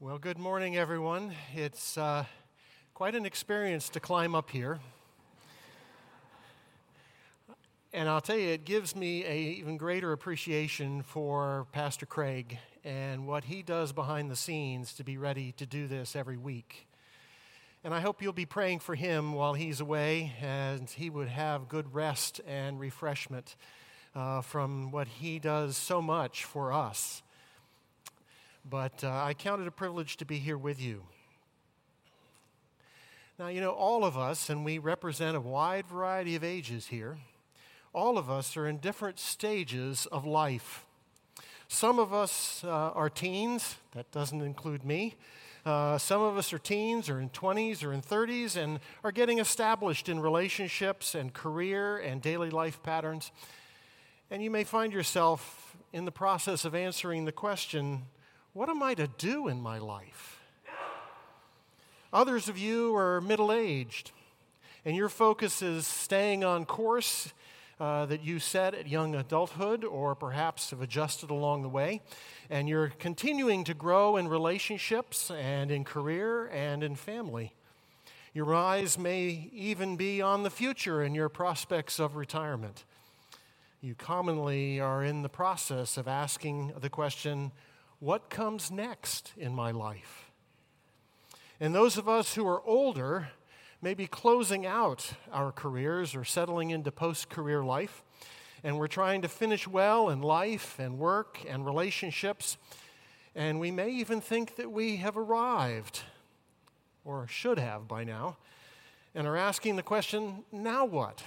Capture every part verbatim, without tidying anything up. Well, good morning, everyone. It's uh, quite an experience to climb up here. And I'll tell you, it gives me an even greater appreciation for Pastor Craig and what he does behind the scenes to be ready to do this every week. And I hope you'll be praying for him while he's away, and he would have good rest and refreshment uh, from what he does so much for us. But uh, I count it a privilege to be here with you. Now, you know, all of us, and we represent a wide variety of ages here, all of us are in different stages of life. Some of us uh, are teens. That doesn't include me. Uh, some of us are teens or in twenties or in thirties and are getting established in relationships and career and daily life patterns. And you may find yourself in the process of answering the question, what am I to do in my life? Others of you are middle-aged, and your focus is staying on course uh, that you set at young adulthood or perhaps have adjusted along the way, and you're continuing to grow in relationships and in career and in family. Your eyes may even be on the future and your prospects of retirement. You commonly are in the process of asking the question, what comes next in my life? And those of us who are older may be closing out our careers or settling into post-career life, and we're trying to finish well in life and work and relationships, and we may even think that we have arrived, or should have by now, and are asking the question, now what?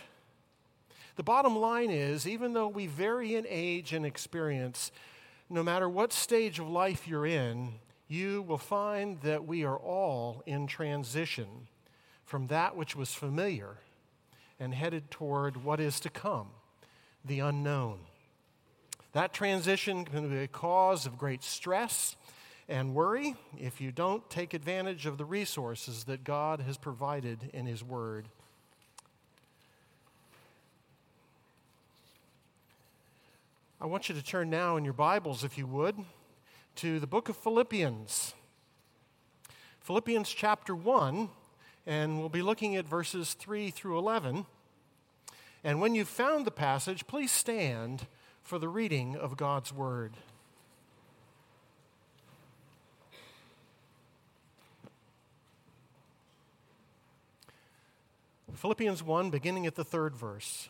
The bottom line is, even though we vary in age and experience, no matter what stage of life you're in, you will find that we are all in transition from that which was familiar and headed toward what is to come, the unknown. That transition can be a cause of great stress and worry if you don't take advantage of the resources that God has provided in His Word. I want you to turn now in your Bibles, if you would, to the book of Philippians. Philippians chapter one, and we'll be looking at verses three through eleven. And when you've found the passage, please stand for the reading of God's Word. Philippians one, beginning at the third verse.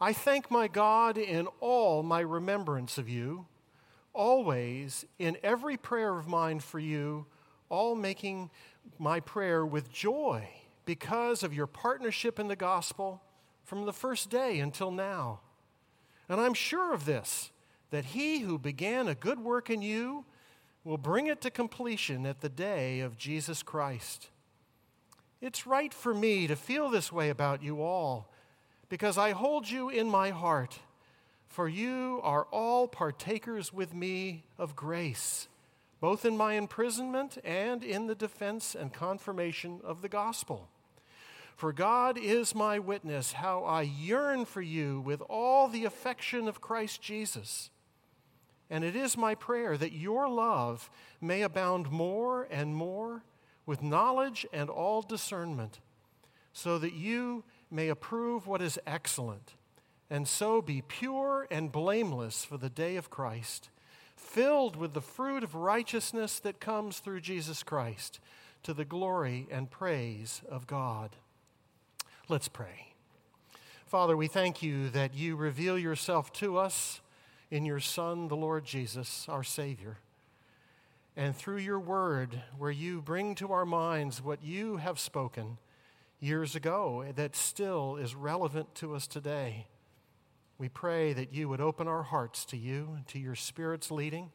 I thank my God in all my remembrance of you, always in every prayer of mine for you, all making my prayer with joy because of your partnership in the gospel from the first day until now. And I'm sure of this, that he who began a good work in you will bring it to completion at the day of Jesus Christ. It's right for me to feel this way about you all, because I hold you in my heart, for you are all partakers with me of grace, both in my imprisonment and in the defense and confirmation of the gospel. For God is my witness, how I yearn for you with all the affection of Christ Jesus. And it is my prayer that your love may abound more and more with knowledge and all discernment, so that you may approve what is excellent, and so be pure and blameless for the day of Christ, filled with the fruit of righteousness that comes through Jesus Christ, to the glory and praise of God. Let's pray. Father, we thank you that you reveal yourself to us in your Son, the Lord Jesus, our Savior, and through your word, where you bring to our minds what you have spoken years ago that still is relevant to us today. We pray that you would open our hearts to you and to your Spirit's leading,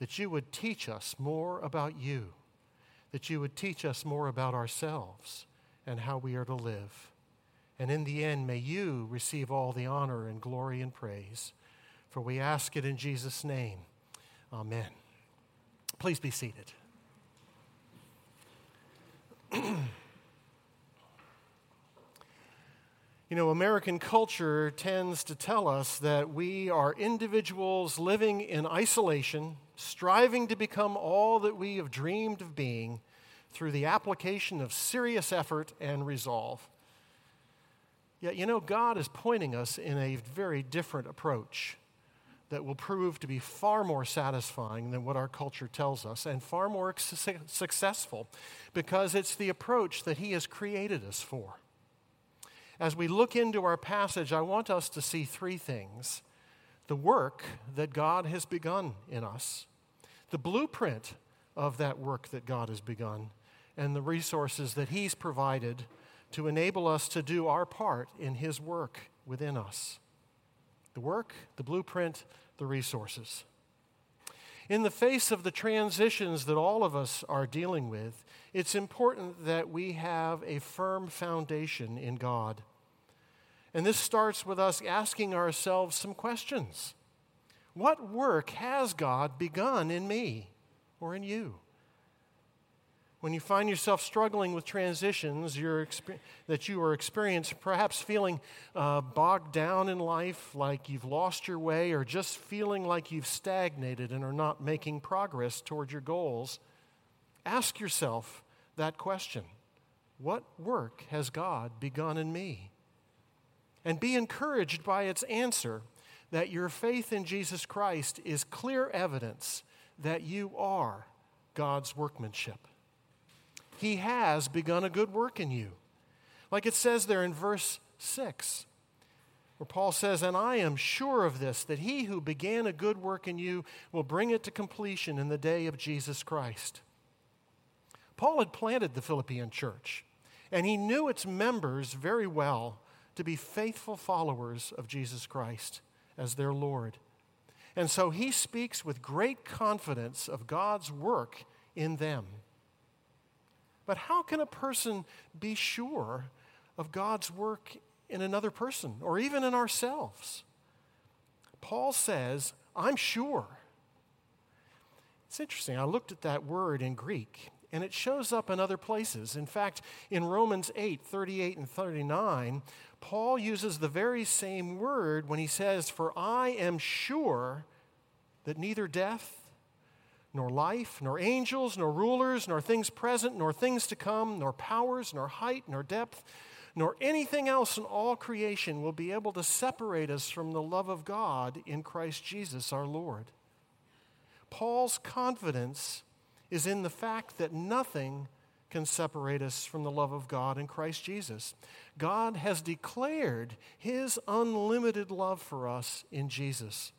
that you would teach us more about you, that you would teach us more about ourselves and how we are to live. And in the end, may you receive all the honor and glory and praise, for we ask it in Jesus' name. Amen. Please be seated. You know, American culture tends to tell us that we are individuals living in isolation striving to become all that we have dreamed of being through the application of serious effort and resolve. Yet, you know, God is pointing us in a very different approach that will prove to be far more satisfying than what our culture tells us and far more su- successful because it's the approach that He has created us for. As we look into our passage, I want us to see three things: the work that God has begun in us, the blueprint of that work that God has begun, and the resources that He's provided to enable us to do our part in His work within us. The work, the blueprint, the resources. In the face of the transitions that all of us are dealing with, it's important that we have a firm foundation in God. And this starts with us asking ourselves some questions. What work has God begun in me or in you? When you find yourself struggling with transitions you're exper- that you are experiencing, perhaps feeling uh, bogged down in life, like you've lost your way, or just feeling like you've stagnated and are not making progress toward your goals, ask yourself that question: what work has God begun in me? And be encouraged by its answer that your faith in Jesus Christ is clear evidence that you are God's workmanship. He has begun a good work in you. Like it says there in verse six, where Paul says, "And I am sure of this, that He who began a good work in you will bring it to completion in the day of Jesus Christ." Paul had planted the Philippian church, and he knew its members very well to be faithful followers of Jesus Christ as their Lord. And so he speaks with great confidence of God's work in them. But how can a person be sure of God's work in another person or even in ourselves? Paul says, "I'm sure." It's interesting. I looked at that word in Greek, and it shows up in other places. In fact, in Romans eight, thirty-eight and thirty-nine, Paul uses the very same word when he says, "For I am sure that neither death, nor life, nor angels, nor rulers, nor things present, nor things to come, nor powers, nor height, nor depth, nor anything else in all creation will be able to separate us from the love of God in Christ Jesus our Lord." Paul's confidence is in the fact that nothing can separate us from the love of God in Christ Jesus. God has declared His unlimited love for us in Jesus.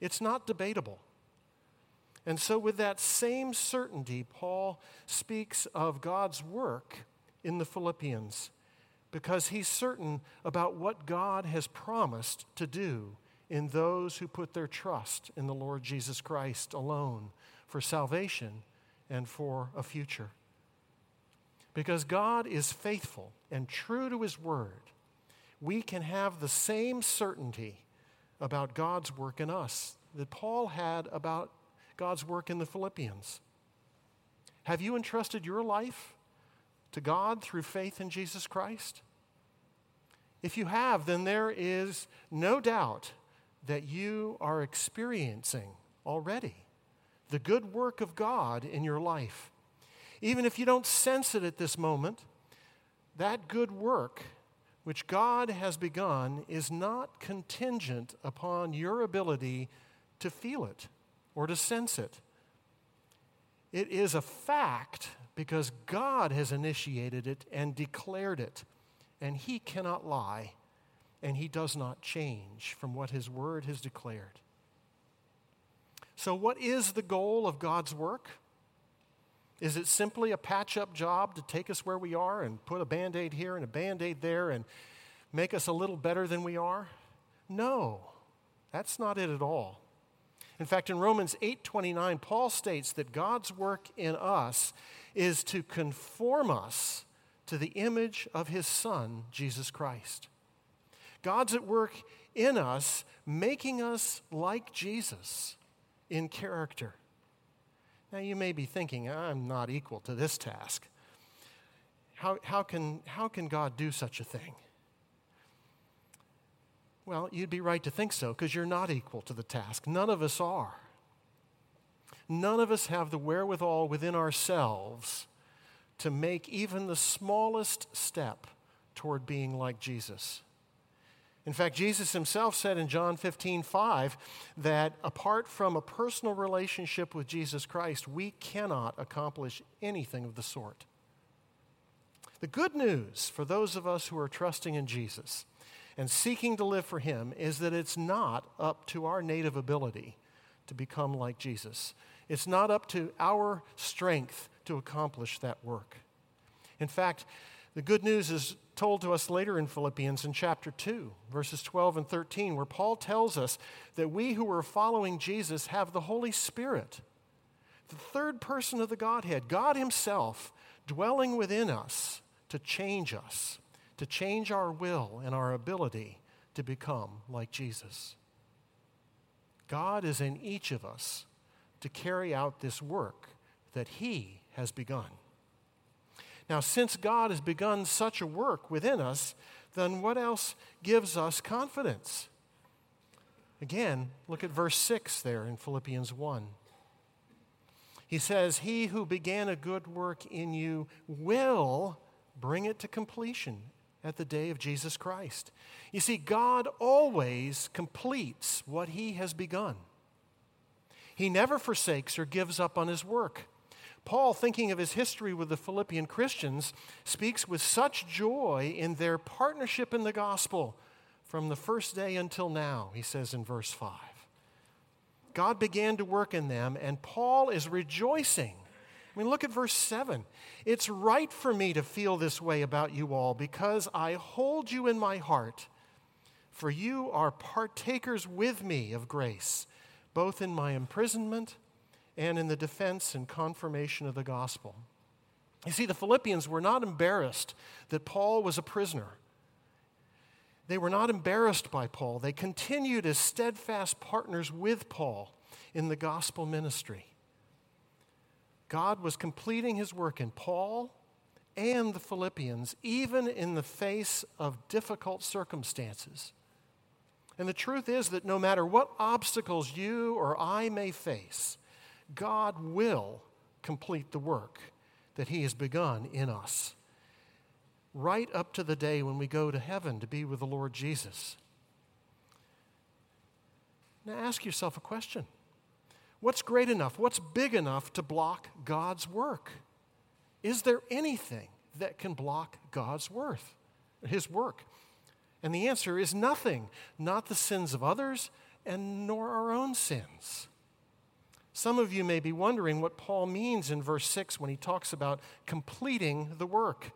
It's not debatable. And so with that same certainty, Paul speaks of God's work in the Philippians because he's certain about what God has promised to do in those who put their trust in the Lord Jesus Christ alone for salvation and for a future. Because God is faithful and true to His word, we can have the same certainty about God's work in us that Paul had about God's work in the Philippians. Have you entrusted your life to God through faith in Jesus Christ? If you have, then there is no doubt that you are experiencing already the good work of God in your life. Even if you don't sense it at this moment, that good work which God has begun is not contingent upon your ability to feel it or to sense it. It is a fact because God has initiated it and declared it, and He cannot lie, and He does not change from what His word has declared. So what is the goal of God's work? Is it simply a patch-up job to take us where we are and put a Band-Aid here and a Band-Aid there and make us a little better than we are? No, that's not it at all. In fact, in Romans eight twenty-nine, Paul states that God's work in us is to conform us to the image of His Son, Jesus Christ. God's at work in us, making us like Jesus in character. Now, you may be thinking, "I'm not equal to this task. How, how can, how can God do such a thing?" Well, you'd be right to think so, because you're not equal to the task. None of us are. none of us have the wherewithal within ourselves to make even the smallest step toward being like Jesus. In fact, Jesus himself said in John fifteen five that apart from a personal relationship with Jesus Christ, we cannot accomplish anything of the sort. The good news for those of us who are trusting in Jesus and seeking to live for him is that it's not up to our native ability to become like Jesus. It's not up to our strength to accomplish that work. In fact, the good news is told to us later in Philippians in chapter two, verses twelve and thirteen, where Paul tells us that we who are following Jesus have the Holy Spirit, the third person of the Godhead, God himself, dwelling within us to change us, to change our will and our ability to become like Jesus. God is in each of us to carry out this work that he has begun. Now, since God has begun such a work within us, then what else gives us confidence? Again, look at verse six there in Philippians one. He says, "He who began a good work in you will bring it to completion at the day of Jesus Christ." You see, God always completes what he has begun. He never forsakes or gives up on his work. Paul, thinking of his history with the Philippian Christians, speaks with such joy in their partnership in the gospel from the first day until now, he says in verse five. God began to work in them, and Paul is rejoicing. I mean, look at verse seven. "It's right for me to feel this way about you all because I hold you in my heart, for you are partakers with me of grace, both in my imprisonment and in the defense and confirmation of the gospel." You see, the Philippians were not embarrassed that Paul was a prisoner. They were not embarrassed by Paul. They continued as steadfast partners with Paul in the gospel ministry. God was completing his work in Paul and the Philippians, even in the face of difficult circumstances. And the truth is that no matter what obstacles you or I may face, God will complete the work that he has begun in us, right up to the day when we go to heaven to be with the Lord Jesus. Now ask yourself a question. What's great enough? What's big enough to block God's work? Is there anything that can block God's worth, his work? And the answer is nothing, not the sins of others and nor our own sins. Some of you may be wondering what Paul means in verse six when he talks about completing the work.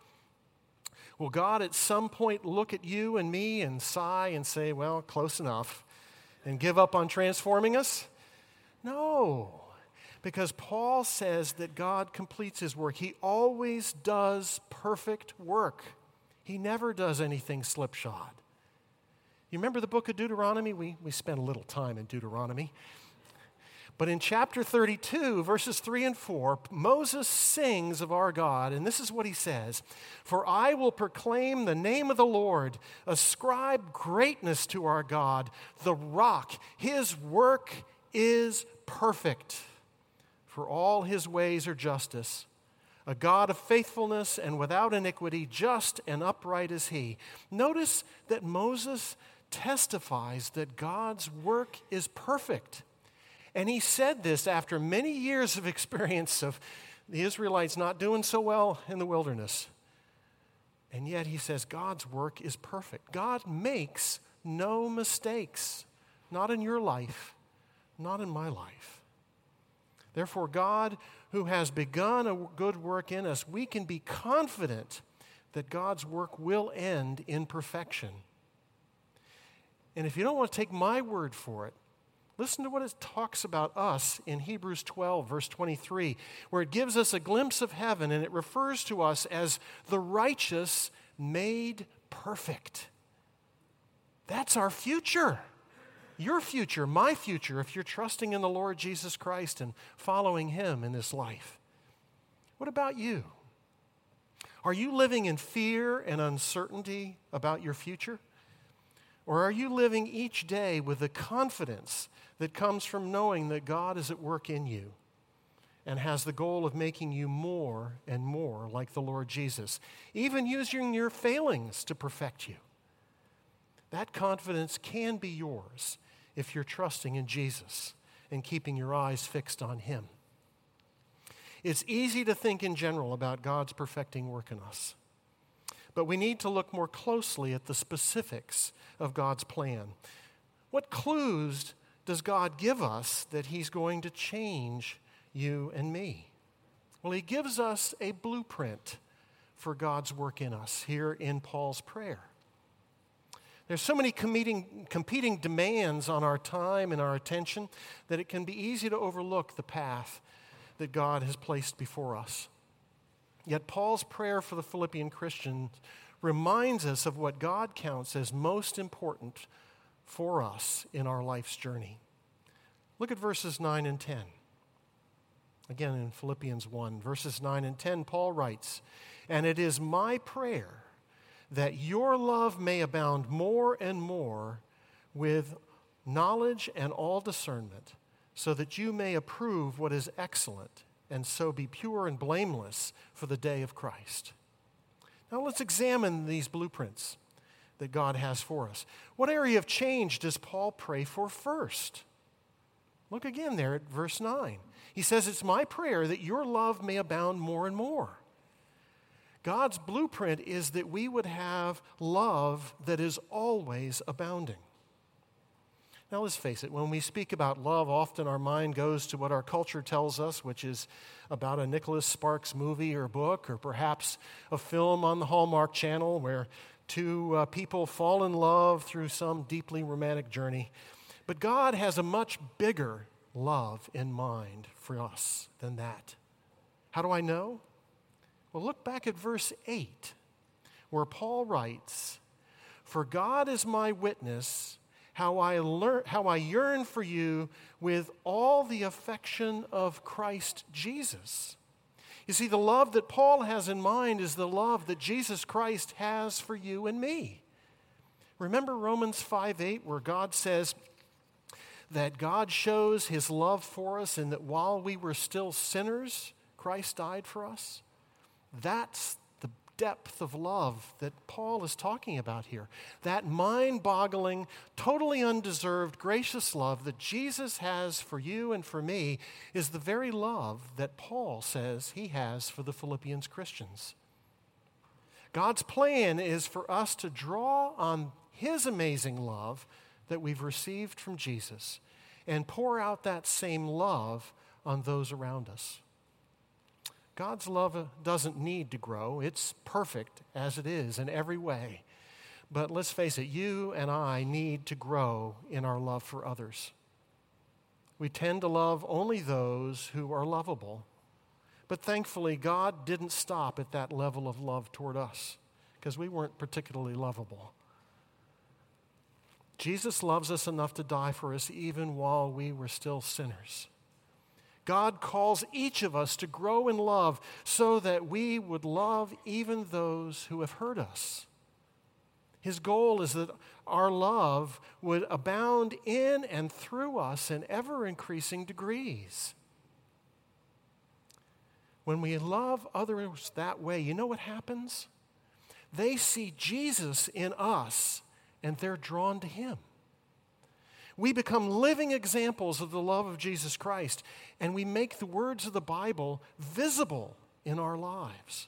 Will God at some point look at you and me and sigh and say, "Well, close enough," and give up on transforming us? No, because Paul says that God completes his work. He always does perfect work. He never does anything slipshod. You remember the book of Deuteronomy? We, we spent a little time in Deuteronomy. But in chapter thirty-two, verses three and four, Moses sings of our God, and this is what he says: "For I will proclaim the name of the Lord, ascribe greatness to our God, the rock. His work is perfect, for all his ways are justice. A God of faithfulness and without iniquity, just and upright is he." Notice that Moses testifies that God's work is perfect. And he said this after many years of experience of the Israelites not doing so well in the wilderness. And yet he says God's work is perfect. God makes no mistakes, not in your life, not in my life. Therefore, God, who has begun a good work in us, we can be confident that God's work will end in perfection. And if you don't want to take my word for it, listen to what it talks about us in Hebrews twelve, verse twenty-three, where it gives us a glimpse of heaven, and it refers to us as the righteous made perfect. That's our future. Your future, my future, if you're trusting in the Lord Jesus Christ and following him in this life. What about you? Are you living in fear and uncertainty about your future? Or are you living each day with the confidence that comes from knowing that God is at work in you and has the goal of making you more and more like the Lord Jesus, even using your failings to perfect you. That confidence can be yours if you're trusting in Jesus and keeping your eyes fixed on him. It's easy to think in general about God's perfecting work in us, but we need to look more closely at the specifics of God's plan. What clues does God give us that he's going to change you and me? Well, he gives us a blueprint for God's work in us here in Paul's prayer. There's so many competing, competing demands on our time and our attention that it can be easy to overlook the path that God has placed before us. Yet Paul's prayer for the Philippian Christians reminds us of what God counts as most important for us in our life's journey. Look at verses nine and ten. Again, in Philippians one, verses nine and ten, Paul writes, "And it is my prayer that your love may abound more and more with knowledge and all discernment, so that you may approve what is excellent, and so be pure and blameless for the day of Christ." Now let's examine these blueprints that God has for us. What area of change does Paul pray for first? Look again there at verse nine. He says, "It's my prayer that your love may abound more and more." God's blueprint is that we would have love that is always abounding. Now, let's face it, when we speak about love, often our mind goes to what our culture tells us, which is about a Nicholas Sparks movie or book, or perhaps a film on the Hallmark Channel where two uh, people fall in love through some deeply romantic journey. But God has a much bigger love in mind for us than that. How do I know? Well, look back at verse eight, where Paul writes, "For God is my witness, How I learn, how I yearn for you with all the affection of Christ Jesus." You see, the love that Paul has in mind is the love that Jesus Christ has for you and me. Remember Romans five eight, where God says that God shows his love for us and that while we were still sinners, Christ died for us? That's depth of love that Paul is talking about here. That mind-boggling, totally undeserved, gracious love that Jesus has for you and for me is the very love that Paul says he has for the Philippians Christians. God's plan is for us to draw on his amazing love that we've received from Jesus and pour out that same love on those around us. God's love doesn't need to grow. It's perfect as it is in every way. But let's face it, you and I need to grow in our love for others. We tend to love only those who are lovable. But thankfully, God didn't stop at that level of love toward us because we weren't particularly lovable. Jesus loves us enough to die for us even while we were still sinners. God calls each of us to grow in love so that we would love even those who have hurt us. His goal is that our love would abound in and through us in ever-increasing degrees. When we love others that way, you know what happens? They see Jesus in us, and they're drawn to him. We become living examples of the love of Jesus Christ, and we make the words of the Bible visible in our lives.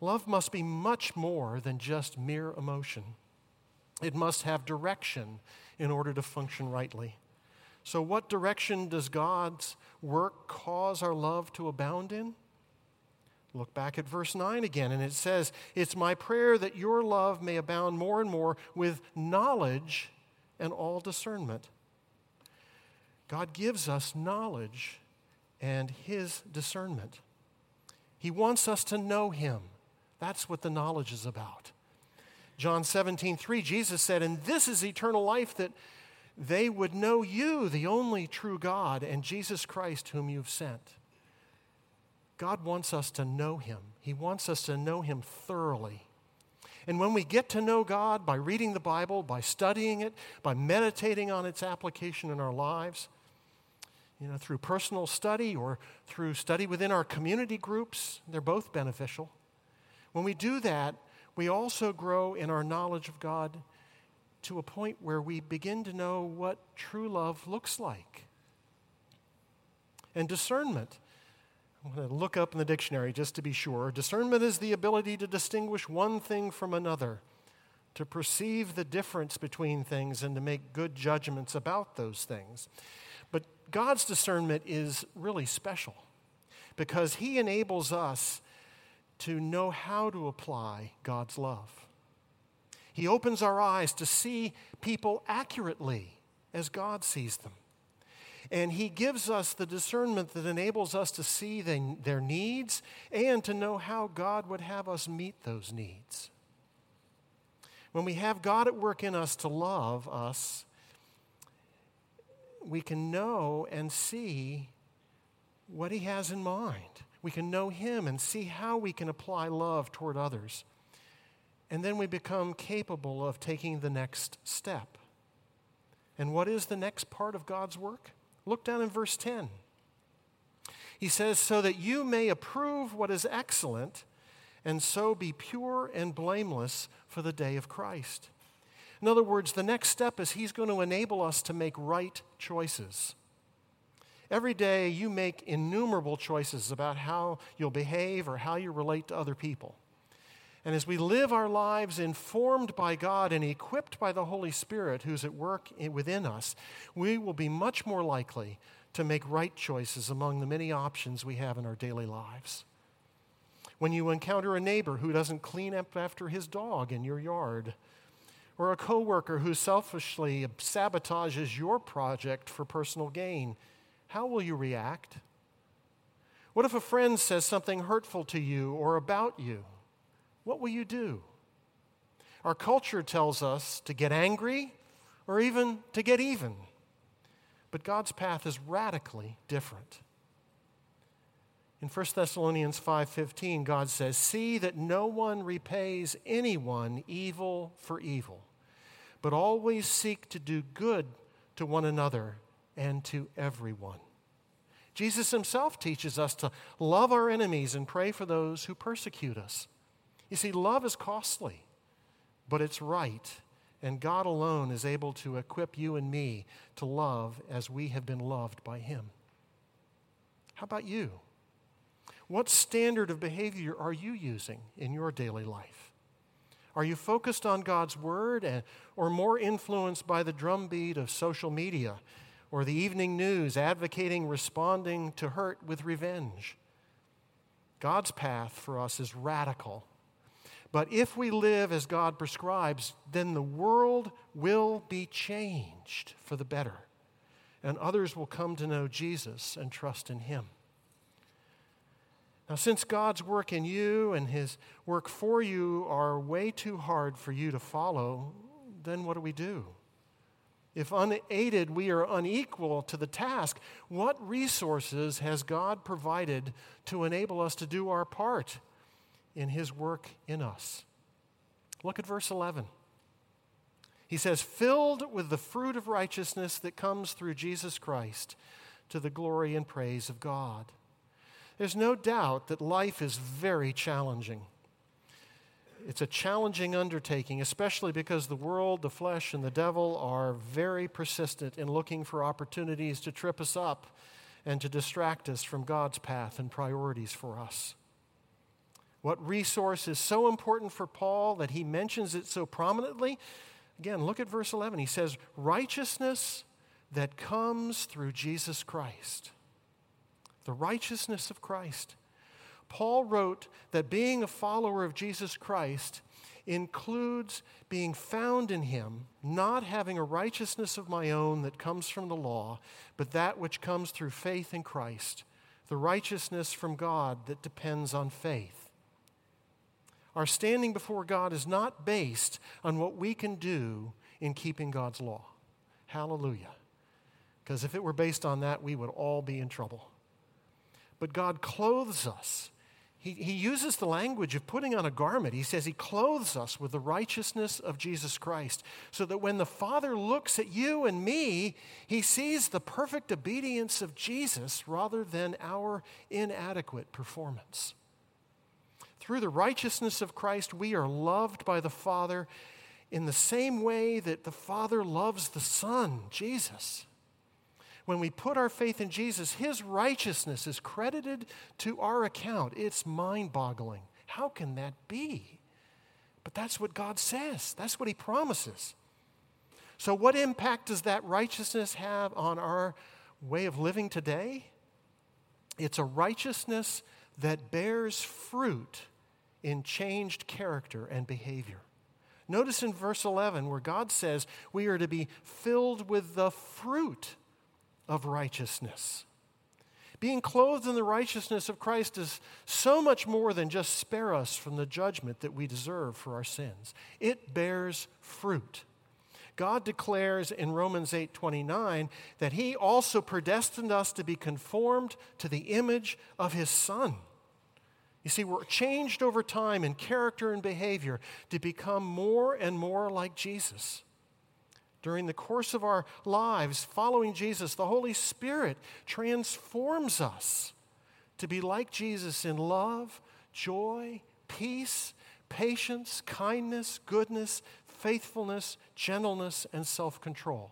Love must be much more than just mere emotion. It must have direction in order to function rightly. So what direction does God's work cause our love to abound in? Look back at verse nine again, and it says, "It's my prayer that your love may abound more and more with knowledge and all discernment." God gives us knowledge and his discernment. He wants us to know him. That's what the knowledge is about. John seventeen three, Jesus said, "And this is eternal life, that they would know you, the only true God, and Jesus Christ whom you've sent." God wants us to know him. He wants us to know him thoroughly. And when we get to know God by reading the Bible, by studying it, by meditating on its application in our lives, you know, through personal study or through study within our community groups. They're both beneficial. When we do that, we also grow in our knowledge of God to a point where we begin to know what true love looks like. And discernment. I'm going to look up in the dictionary just to be sure. Discernment is the ability to distinguish one thing from another, to perceive the difference between things and to make good judgments about those things. But God's discernment is really special because He enables us to know how to apply God's love. He opens our eyes to see people accurately as God sees them. And He gives us the discernment that enables us to see the, their needs and to know how God would have us meet those needs. When we have God at work in us to love us, we can know and see what He has in mind. We can know Him and see how we can apply love toward others. And then we become capable of taking the next step. And what is the next part of God's work? Look down in verse ten. He says, so that you may approve what is excellent, and so be pure and blameless for the day of Christ. In other words, the next step is He's going to enable us to make right choices. Every day you make innumerable choices about how you'll behave or how you relate to other people. And as we live our lives informed by God and equipped by the Holy Spirit who's at work within us, we will be much more likely to make right choices among the many options we have in our daily lives. When you encounter a neighbor who doesn't clean up after his dog in your yard, or a coworker who selfishly sabotages your project for personal gain, how will you react? What if a friend says something hurtful to you or about you? What will you do? Our culture tells us to get angry or even to get even. But God's path is radically different. In First Thessalonians five fifteen, God says, see that no one repays anyone evil for evil, but always seek to do good to one another and to everyone. Jesus Himself teaches us to love our enemies and pray for those who persecute us. You see, love is costly, but it's right, and God alone is able to equip you and me to love as we have been loved by Him. How about you? What standard of behavior are you using in your daily life? Are you focused on God's Word and, or more influenced by the drumbeat of social media or the evening news advocating responding to hurt with revenge? God's path for us is radical. But if we live as God prescribes, then the world will be changed for the better, and others will come to know Jesus and trust in Him. Now, since God's work in you and His work for you are way too hard for you to follow, then what do we do? If unaided we are unequal to the task, what resources has God provided to enable us to do our part in His work in us? Look at verse eleven. He says, filled with the fruit of righteousness that comes through Jesus Christ to the glory and praise of God. There's no doubt that life is very challenging. It's a challenging undertaking, especially because the world, the flesh, and the devil are very persistent in looking for opportunities to trip us up and to distract us from God's path and priorities for us. What resource is so important for Paul that he mentions it so prominently? Again, look at verse eleven. He says, righteousness that comes through Jesus Christ. The righteousness of Christ. Paul wrote that being a follower of Jesus Christ includes being found in Him, not having a righteousness of my own that comes from the law, but that which comes through faith in Christ, the righteousness from God that depends on faith. Our standing before God is not based on what we can do in keeping God's law. Hallelujah. Because if it were based on that, we would all be in trouble. But God clothes us. He, he uses the language of putting on a garment. He says he clothes us with the righteousness of Jesus Christ, so that when the Father looks at you and me, he sees the perfect obedience of Jesus rather than our inadequate performance. Through the righteousness of Christ, we are loved by the Father in the same way that the Father loves the Son, Jesus. When we put our faith in Jesus, his righteousness is credited to our account. It's mind-boggling. How can that be? But that's what God says. That's what he promises. So what impact does that righteousness have on our way of living today? It's a righteousness that bears fruit in changed character and behavior. Notice in verse eleven where God says we are to be filled with the fruit of righteousness. Being clothed in the righteousness of Christ is so much more than just spare us from the judgment that we deserve for our sins. It bears fruit. God declares in Romans eight twenty-nine that he also predestined us to be conformed to the image of his Son. You see, we're changed over time in character and behavior to become more and more like Jesus. During the course of our lives following Jesus, the Holy Spirit transforms us to be like Jesus in love, joy, peace, patience, kindness, goodness, faithfulness, gentleness, and self-control.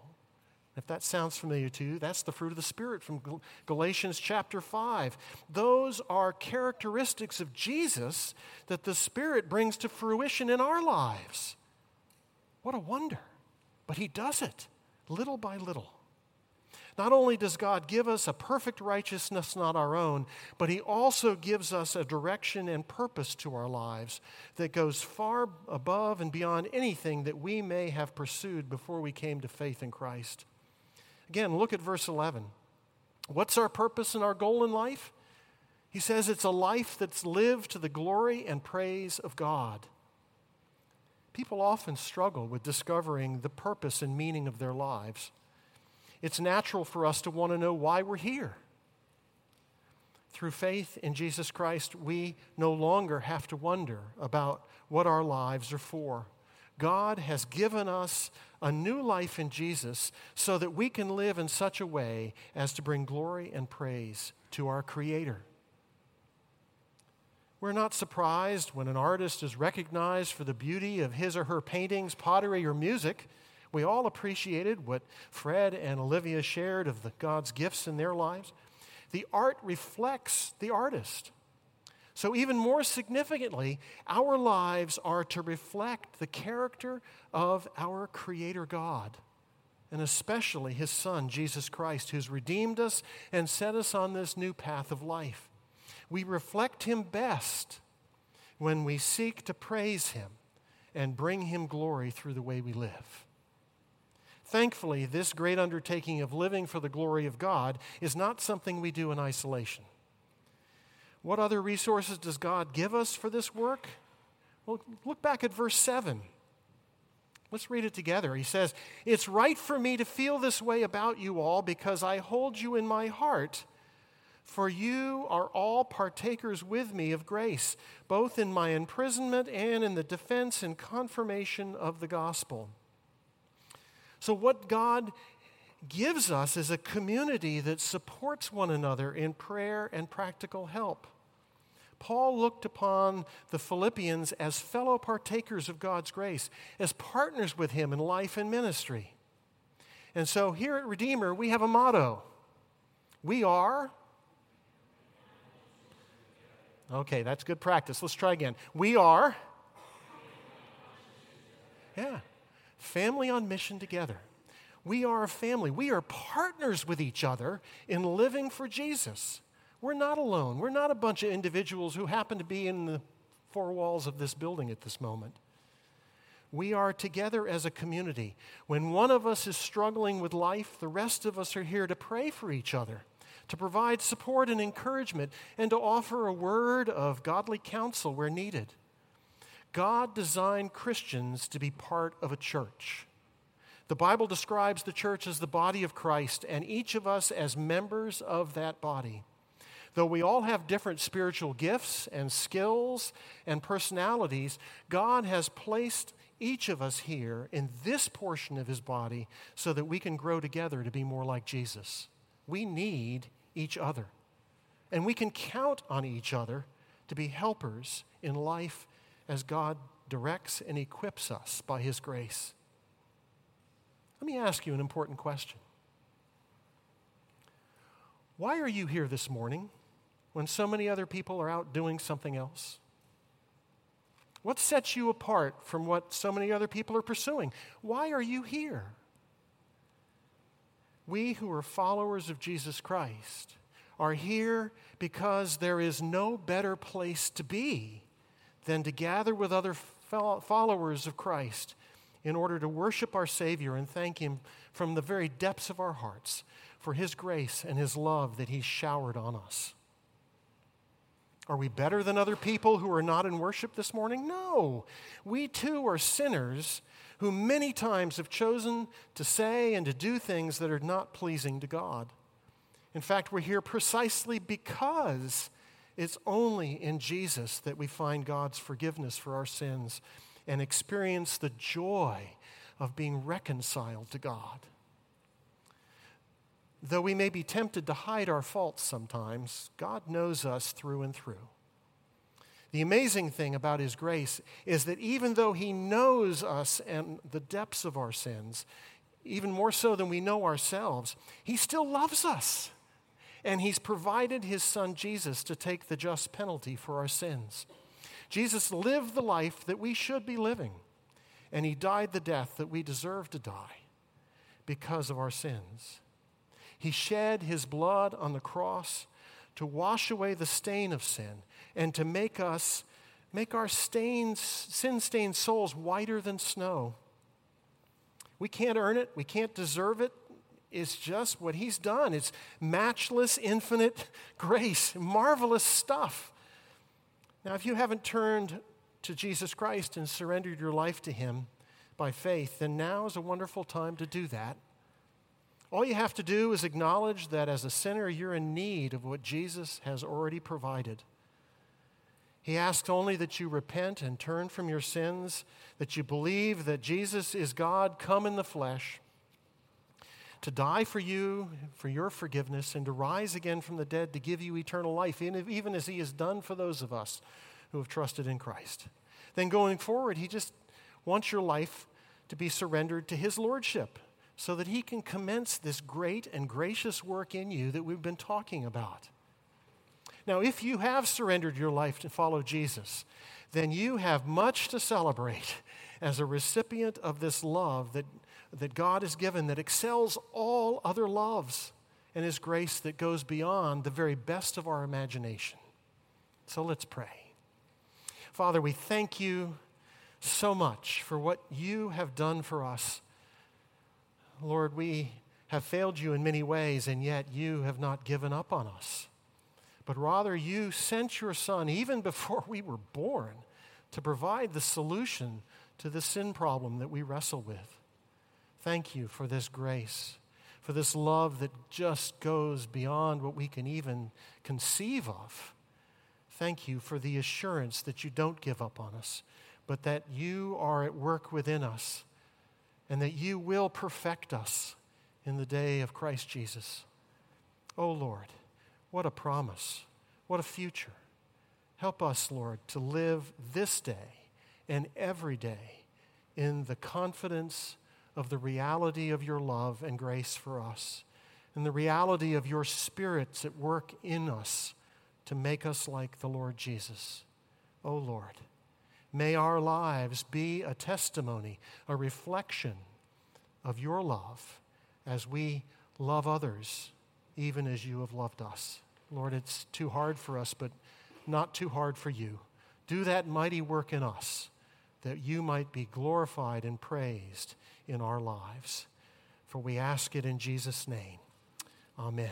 If that sounds familiar to you, that's the fruit of the Spirit from Galatians chapter five. Those are characteristics of Jesus that the Spirit brings to fruition in our lives. What a wonder. But he does it little by little. Not only does God give us a perfect righteousness not our own, but he also gives us a direction and purpose to our lives that goes far above and beyond anything that we may have pursued before we came to faith in Christ. Again, look at verse eleven. What's our purpose and our goal in life? He says it's a life that's lived to the glory and praise of God. People often struggle with discovering the purpose and meaning of their lives. It's natural for us to want to know why we're here. Through faith in Jesus Christ, we no longer have to wonder about what our lives are for. God has given us a new life in Jesus so that we can live in such a way as to bring glory and praise to our Creator. We're not surprised when an artist is recognized for the beauty of his or her paintings, pottery, or music. We all appreciated what Fred and Olivia shared of the God's gifts in their lives. The art reflects the artist. So even more significantly, our lives are to reflect the character of our Creator God, and especially his Son, Jesus Christ, who's redeemed us and set us on this new path of life. We reflect him best when we seek to praise him and bring him glory through the way we live. Thankfully, this great undertaking of living for the glory of God is not something we do in isolation. What other resources does God give us for this work? Well, look back at verse seven. Let's read it together. He says, "It's right for me to feel this way about you all because I hold you in my heart. For you are all partakers with me of grace, both in my imprisonment and in the defense and confirmation of the gospel." So what God gives us is a community that supports one another in prayer and practical help. Paul looked upon the Philippians as fellow partakers of God's grace, as partners with him in life and ministry. And so here at Redeemer, we have a motto. We are... Okay, that's good practice. Let's try again. We are, yeah, family on mission together. We are a family. We are partners with each other in living for Jesus. We're not alone. We're not a bunch of individuals who happen to be in the four walls of this building at this moment. We are together as a community. When one of us is struggling with life, the rest of us are here to pray for each other, to provide support and encouragement, and to offer a word of godly counsel where needed. God designed Christians to be part of a church. The Bible describes the church as the body of Christ, and each of us as members of that body. Though we all have different spiritual gifts and skills and personalities, God has placed each of us here in this portion of his body so that we can grow together to be more like Jesus. We need each other. And we can count on each other to be helpers in life as God directs and equips us by his grace. Let me ask you an important question. Why are you here this morning when so many other people are out doing something else? What sets you apart from what so many other people are pursuing? Why are you here? We who are followers of Jesus Christ are here because there is no better place to be than to gather with other followers of Christ in order to worship our Savior and thank him from the very depths of our hearts for his grace and his love that he showered on us. Are we better than other people who are not in worship this morning? No. We too are sinners who many times have chosen to say and to do things that are not pleasing to God. In fact, we're here precisely because it's only in Jesus that we find God's forgiveness for our sins and experience the joy of being reconciled to God. Though we may be tempted to hide our faults sometimes, God knows us through and through. The amazing thing about his grace is that even though he knows us and the depths of our sins, even more so than we know ourselves, he still loves us. And he's provided his son Jesus to take the just penalty for our sins. Jesus lived the life that we should be living, and he died the death that we deserve to die because of our sins. He shed his blood on the cross to wash away the stain of sin and to make us, make our stained, sin-stained souls whiter than snow. We can't earn it. We can't deserve it. It's just what he's done. It's matchless, infinite grace, marvelous stuff. Now, if you haven't turned to Jesus Christ and surrendered your life to him by faith, then now is a wonderful time to do that. All you have to do is acknowledge that as a sinner, you're in need of what Jesus has already provided. He asks only that you repent and turn from your sins, that you believe that Jesus is God come in the flesh to die for you, for your forgiveness, and to rise again from the dead to give you eternal life, even as he has done for those of us who have trusted in Christ. Then going forward, he just wants your life to be surrendered to his lordship, so that he can commence this great and gracious work in you that we've been talking about. Now, if you have surrendered your life to follow Jesus, then you have much to celebrate as a recipient of this love that, that God has given that excels all other loves and his grace that goes beyond the very best of our imagination. So let's pray. Father, we thank you so much for what you have done for us. Lord, we have failed you in many ways, and yet you have not given up on us. But rather, you sent your Son, even before we were born, to provide the solution to the sin problem that we wrestle with. Thank you for this grace, for this love that just goes beyond what we can even conceive of. Thank you for the assurance that you don't give up on us, but that you are at work within us, and that you will perfect us in the day of Christ Jesus. Oh, Lord, what a promise. What a future. Help us, Lord, to live this day and every day in the confidence of the reality of your love and grace for us, and the reality of your spirits at work in us to make us like the Lord Jesus. Oh, Lord, may our lives be a testimony, a reflection of your love as we love others, even as you have loved us. Lord, it's too hard for us, but not too hard for you. Do that mighty work in us, that you might be glorified and praised in our lives. For we ask it in Jesus' name. Amen.